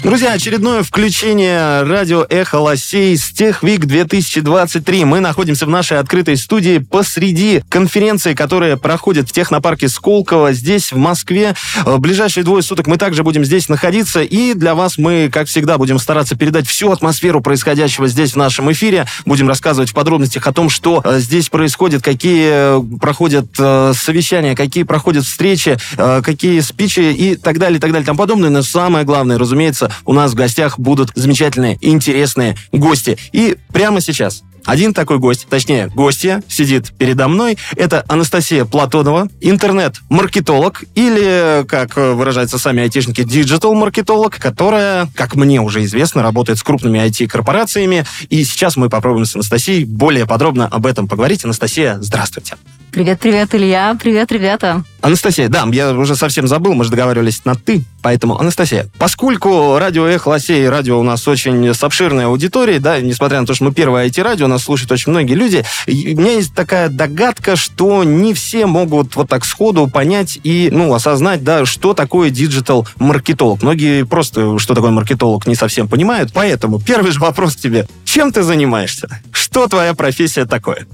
Друзья, очередное включение радио «Эхо Лосей» с Tech Week 2023. Мы находимся в нашей открытой студии посреди конференции, которая проходит в технопарке Сколково, здесь, в Москве. В ближайшие двое суток мы также будем здесь находиться. И для вас мы, как всегда, будем стараться передать всю атмосферу происходящего здесь, в нашем эфире. Будем рассказывать в подробностях о том, что здесь происходит, какие проходят совещания, какие проходят встречи, какие спичи и так далее, тому подобное. Но самое главное, разумеется, у нас в гостях будут замечательные, интересные гости. И прямо сейчас один такой гость, точнее, гостья, сидит передо мной. Это Анастасия Платонова, интернет-маркетолог, или, как выражаются сами айтишники, digital-маркетолог, которая, как мне уже известно, работает с крупными IT-корпорациями. И сейчас мы попробуем с Анастасией более подробно об этом поговорить. Анастасия, здравствуйте. Привет-привет, Илья. Привет, ребята. Анастасия, да, я уже совсем забыл, мы же договаривались на «ты», поэтому, Анастасия, поскольку радио «Эхо Лосей», радио у нас очень с обширной аудиторией, да, несмотря на то, что мы первое IT-радио, нас слушают очень многие люди, и у меня есть такая догадка, что не все могут вот так сходу понять и, осознать, да, что такое диджитал-маркетолог. Многие просто, что такое маркетолог, не совсем понимают, поэтому первый же вопрос тебе. Чем ты занимаешься? Что твоя профессия такое?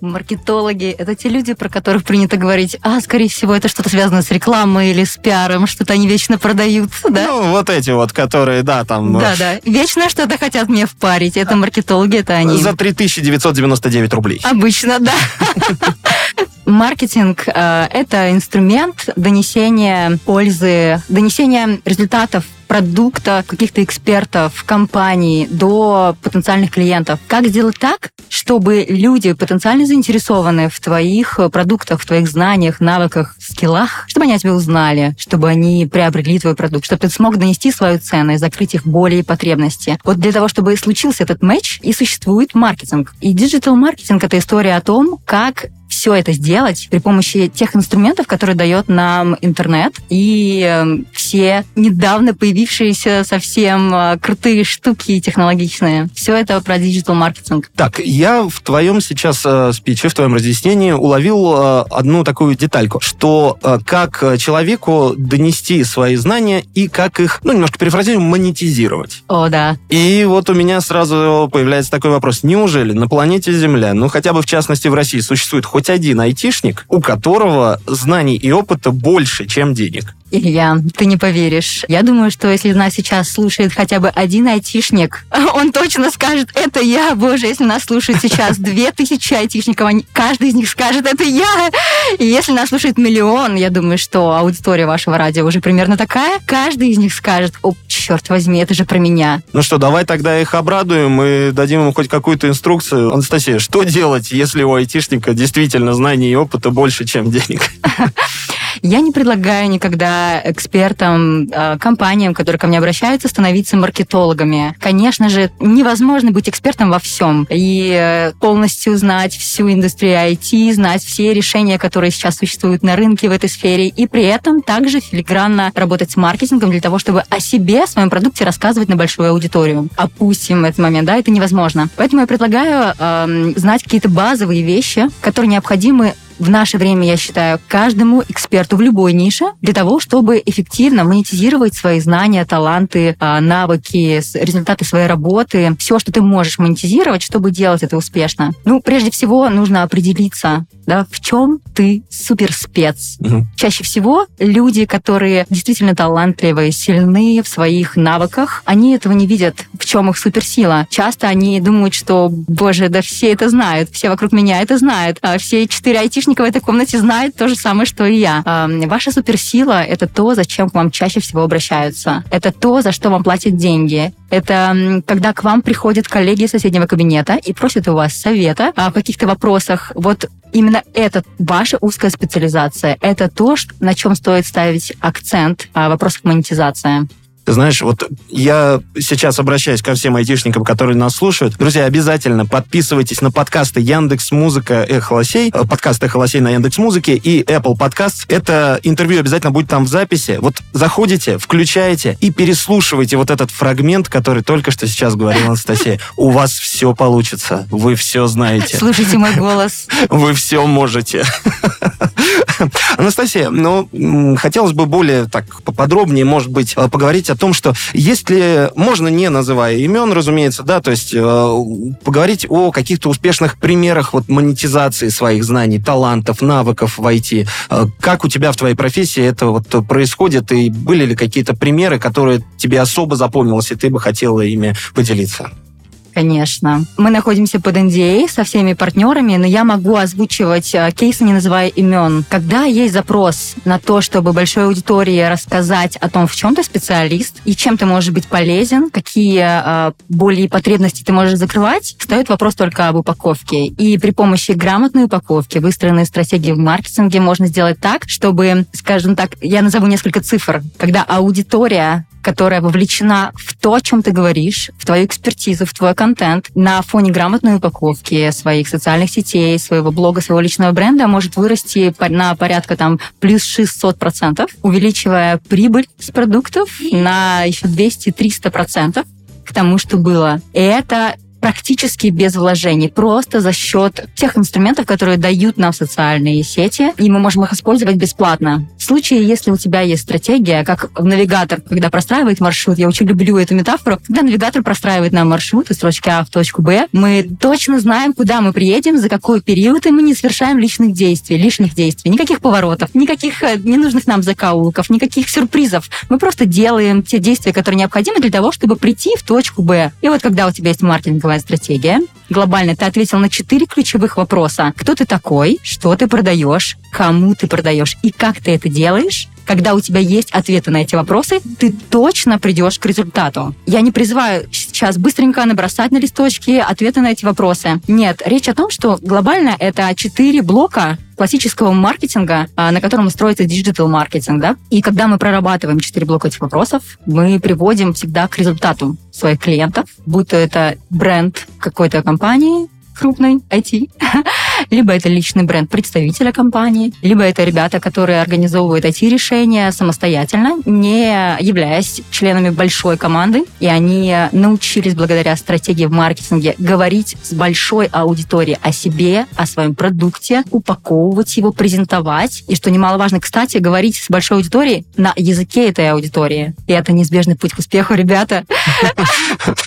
Маркетологи — это те люди, про которых принято говорить, скорее всего, это что-то связано с рекламой или с пиаром, что-то они вечно продают, да? Вот эти вот, которые, да, там... Да-да, вечно что-то хотят мне впарить, это маркетологи, это они. За 3999 рублей. Обычно, да. Маркетинг — это инструмент донесения пользы, донесения результатов продукта, каких-то экспертов, компаний до потенциальных клиентов. Как сделать так, чтобы люди, потенциально заинтересованные в твоих продуктах, в твоих знаниях, навыках, скиллах, чтобы они о тебе узнали, чтобы они приобрели твой продукт, чтобы ты смог донести свою цену и закрыть их боли и потребности. Вот для того, чтобы случился этот матч, и существует маркетинг. И диджитал-маркетинг — это история о том, как все это сделать при помощи тех инструментов, которые дает нам интернет и все недавно появившиеся совсем крутые штуки технологичные. Все это про диджитал-маркетинг. Так, я в твоем сейчас спиче, в твоем разъяснении уловил одну такую детальку, что как человеку донести свои знания и как их, немножко перефразируем, монетизировать. О, да. И вот у меня сразу появляется такой вопрос. Неужели на планете Земля, хотя бы в частности в России, существует хоть один айтишник, у которого знаний и опыта больше, чем денег? Илья, ты не поверишь. Я думаю, что если нас сейчас слушает хотя бы один айтишник, он точно скажет: это я. Боже, если нас слушают сейчас 2000 айтишников, каждый из них скажет: это я. И если нас слушает 1 миллион, я думаю, что аудитория вашего радио уже примерно такая, каждый из них скажет: о, черт возьми, это же про меня. Ну что, давай тогда их обрадуем и дадим им хоть какую-то инструкцию. Анастасия, что делать, если у айтишника действительно знаний и опыта больше, чем денег? Я не предлагаю никогда экспертам, компаниям, которые ко мне обращаются, становиться маркетологами. Конечно же, невозможно быть экспертом во всем и полностью знать всю индустрию IT, знать все решения, которые сейчас существуют на рынке в этой сфере, и при этом также филигранно работать с маркетингом для того, чтобы о себе, о своем продукте рассказывать на большую аудиторию. Опустим этот момент, да, это невозможно. Поэтому я предлагаю знать какие-то базовые вещи, которые необходимы в наше время, я считаю, каждому эксперту в любой нише для того, чтобы эффективно монетизировать свои знания, таланты, навыки, результаты своей работы, все, что ты можешь монетизировать, чтобы делать это успешно. Прежде всего, нужно определиться, да, в чем ты суперспец. Чаще всего люди, которые действительно талантливые, сильны в своих навыках, они этого не видят, в чем их суперсила. Часто они думают, что, боже, да все это знают, все вокруг меня это знают, а все 4 айтишника в этой комнате знают то же самое, что и я. Ваша суперсила — это то, зачем к вам чаще всего обращаются. Это то, за что вам платят деньги. Это когда к вам приходят коллеги из соседнего кабинета и просят у вас совета в каких-то вопросах. Вот именно это ваша узкая специализация. Это то, на чем стоит ставить акцент в вопросах монетизации. Ты Знаешь, вот я сейчас обращаюсь ко всем айтишникам, которые нас слушают. Друзья, обязательно подписывайтесь на подкасты Яндекс.Музыка, Эхо Лосей, подкаст Эхо Лосей на Яндекс.Музыке и Apple Podcast. Это интервью обязательно будет там в записи. Вот заходите, включаете и переслушивайте вот этот фрагмент, который только что сейчас говорила Анастасия. У вас все получится. Вы все знаете. Слушайте мой голос. Вы все можете. Анастасия, хотелось бы более так поподробнее, может быть, поговорить о том, что если можно, не называя имен, разумеется, да, то есть поговорить о каких-то успешных примерах вот монетизации своих знаний, талантов, навыков в IT. Как у тебя в твоей профессии это вот происходит, и были ли какие-то примеры, которые тебе особо запомнились, и ты бы хотела ими поделиться? Конечно. Мы находимся под NDA со всеми партнерами, но я могу озвучивать кейсы, не называя имен. Когда есть запрос на то, чтобы большой аудитории рассказать о том, в чем ты специалист и чем ты можешь быть полезен, какие боли и потребности ты можешь закрывать, встает вопрос только об упаковке. И при помощи грамотной упаковки, выстроенной стратегии в маркетинге, можно сделать так, чтобы, скажем так, я назову несколько цифр, когда аудитория, которая вовлечена в то, о чем ты говоришь, в твою экспертизу, в твой контент, на фоне грамотной упаковки своих социальных сетей, своего блога, своего личного бренда, может вырасти на порядка там плюс 600%, увеличивая прибыль с продуктов на еще 200-300% к тому, что было. И это практически без вложений, просто за счет тех инструментов, которые дают нам социальные сети, и мы можем их использовать бесплатно. В случае, если у тебя есть стратегия, как навигатор, когда простраивает маршрут, я очень люблю эту метафору, когда навигатор простраивает нам маршрут из точки А в точку Б, мы точно знаем, куда мы приедем, за какой период, и мы не совершаем лишних действий, никаких поворотов, никаких ненужных нам закоулков, никаких сюрпризов. Мы просто делаем те действия, которые необходимы для того, чтобы прийти в точку Б. И вот когда у тебя есть маркетинговая стратегия. Глобально ты ответил на 4 ключевых вопроса. Кто ты такой? Что ты продаешь? Кому ты продаешь? И как ты это делаешь? Когда у тебя есть ответы на эти вопросы, ты точно придешь к результату. Я не призываю сейчас быстренько набросать на листочки ответы на эти вопросы. Нет, речь о том, что глобально это 4 блока классического маркетинга, на котором строится digital-маркетинг, да? И когда мы прорабатываем 4 блока этих вопросов, мы приводим всегда к результату своих клиентов, будь то это бренд какой-то компании, крупной IT, либо это личный бренд представителя компании, либо это ребята, которые организовывают IT-решения самостоятельно, не являясь членами большой команды, и они научились благодаря стратегии в маркетинге говорить с большой аудиторией о себе, о своем продукте, упаковывать его, презентовать, и, что немаловажно, кстати, говорить с большой аудиторией на языке этой аудитории. И это неизбежный путь к успеху, ребята.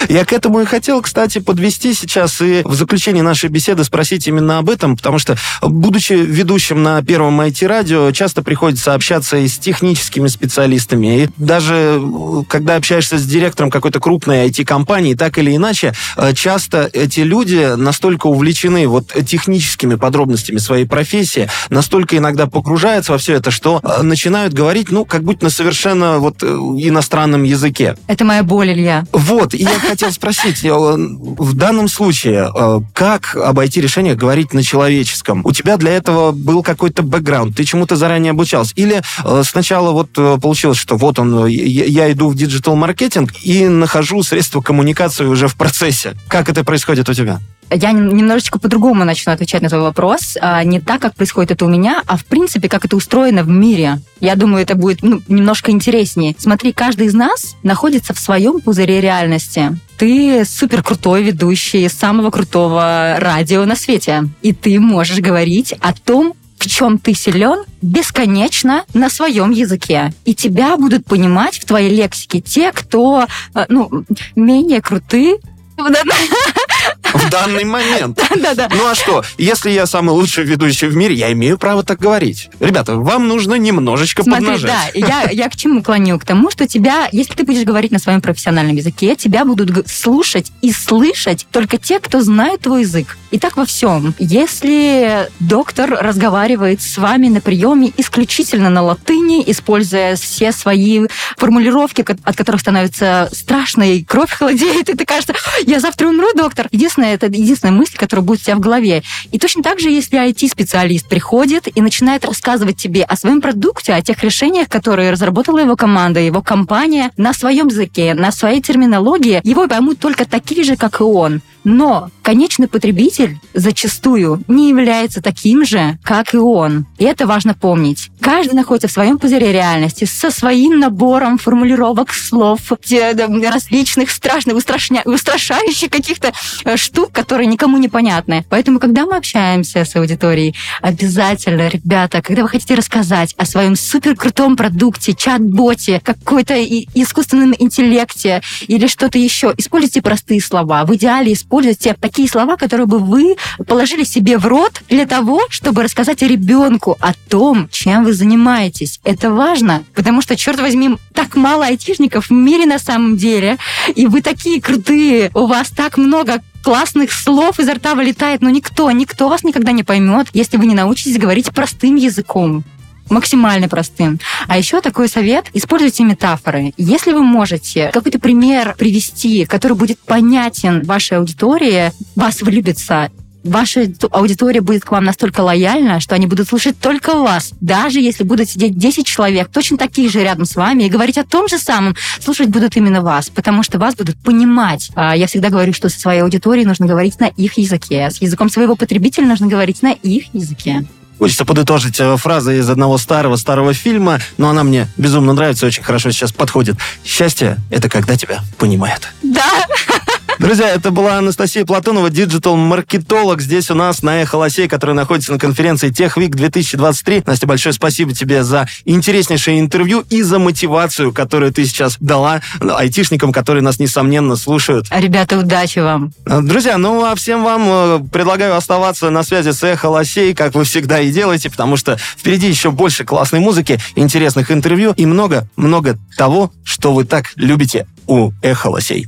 Я к этому и хотел, кстати, подвести сейчас и в заключение нашей беседы спросить именно об этом, потому что, будучи ведущим на первом IT-радио, часто приходится общаться и с техническими специалистами. И даже когда общаешься с директором какой-то крупной IT-компании, так или иначе, часто эти люди настолько увлечены вот техническими подробностями своей профессии, настолько иногда погружаются во все это, что начинают говорить, как будто на совершенно иностранном языке. Это моя боль, Илья. Вот, и я хотел спросить, в данном случае, как об IT-решениях говорить на человеческом? У тебя для этого был какой-то бэкграунд, ты чему-то заранее обучался? Или сначала получилось, что я иду в диджитал-маркетинг и нахожу средства коммуникации уже в процессе. Как это происходит у тебя? Я немножечко по-другому начну отвечать на твой вопрос. Не так, как происходит это у меня, а в принципе, как это устроено в мире. Я думаю, это будет немножко интереснее. Смотри, каждый из нас находится в своем пузыре реальности. Ты суперкрутой ведущий самого крутого радио на свете. И ты можешь говорить о том, в чем ты силен, бесконечно на своем языке. И тебя будут понимать в твоей лексике те, кто менее круты. В данный момент. Да. Ну а что? Если я самый лучший ведущий в мире, я имею право так говорить. Ребята, вам нужно немножечко поднажать. Смотри, да, я к чему клоню? К тому, что тебя, если ты будешь говорить на своем профессиональном языке, тебя будут слушать и слышать только те, кто знает твой язык. И так во всем. Если доктор разговаривает с вами на приеме исключительно на латыни, используя все свои формулировки, от которых становится страшно, и кровь холодеет, и ты кажется, я завтра умру, доктор. Единственное, наверное, это единственная мысль, которая будет у тебя в голове. И точно так же, если IT-специалист приходит и начинает рассказывать тебе о своем продукте, о тех решениях, которые разработала его команда, его компания, на своем языке, на своей терминологии, его поймут только такие же, как и он. Но конечный потребитель зачастую не является таким же, как и он. И это важно помнить. Каждый находится в своем пузыре реальности, со своим набором формулировок, слов, различных страшных, устрашающих каких-то штук, которые никому не понятны. Поэтому, когда мы общаемся с аудиторией, обязательно, ребята, когда вы хотите рассказать о своем суперкрутом продукте, чат-боте, какой-то искусственном интеллекте или что-то еще, используйте простые слова. В идеале используйте такие слова, которые бы вы положили себе в рот для того, чтобы рассказать ребенку о том, чем вы занимаетесь. Это важно, потому что, черт возьми, так мало айтишников в мире на самом деле, и вы такие крутые, у вас так много классных слов изо рта вылетает, но никто вас никогда не поймет, если вы не научитесь говорить простым языком. Максимально простым. А еще такой совет: используйте метафоры. Если вы можете какой-то пример привести, который будет понятен вашей аудитории, вас влюбится. Ваша аудитория будет к вам настолько лояльна, что они будут слушать только вас. Даже если будут сидеть 10 человек, точно таких же рядом с вами, и говорить о том же самом, слушать будут именно вас, потому что вас будут понимать. Я всегда говорю, что со своей аудиторией нужно говорить на их языке. С языком своего потребителя нужно говорить на их языке. Хочется подытожить фразу из одного старого фильма, но она мне безумно нравится, очень хорошо сейчас подходит. «Счастье – это когда тебя понимают». Да! Друзья, это была Анастасия Платонова, диджитал-маркетолог. Здесь у нас на Эхо Лосей, которая находится на конференции Tech Week 2023. Настя, большое спасибо тебе за интереснейшее интервью и за мотивацию, которую ты сейчас дала айтишникам, которые нас, несомненно, слушают. Ребята, удачи вам. Друзья, а всем вам предлагаю оставаться на связи с Эхо Лосей, как вы всегда и делаете, потому что впереди еще больше классной музыки, интересных интервью и много-много того, что вы так любите у Эхо Лосей.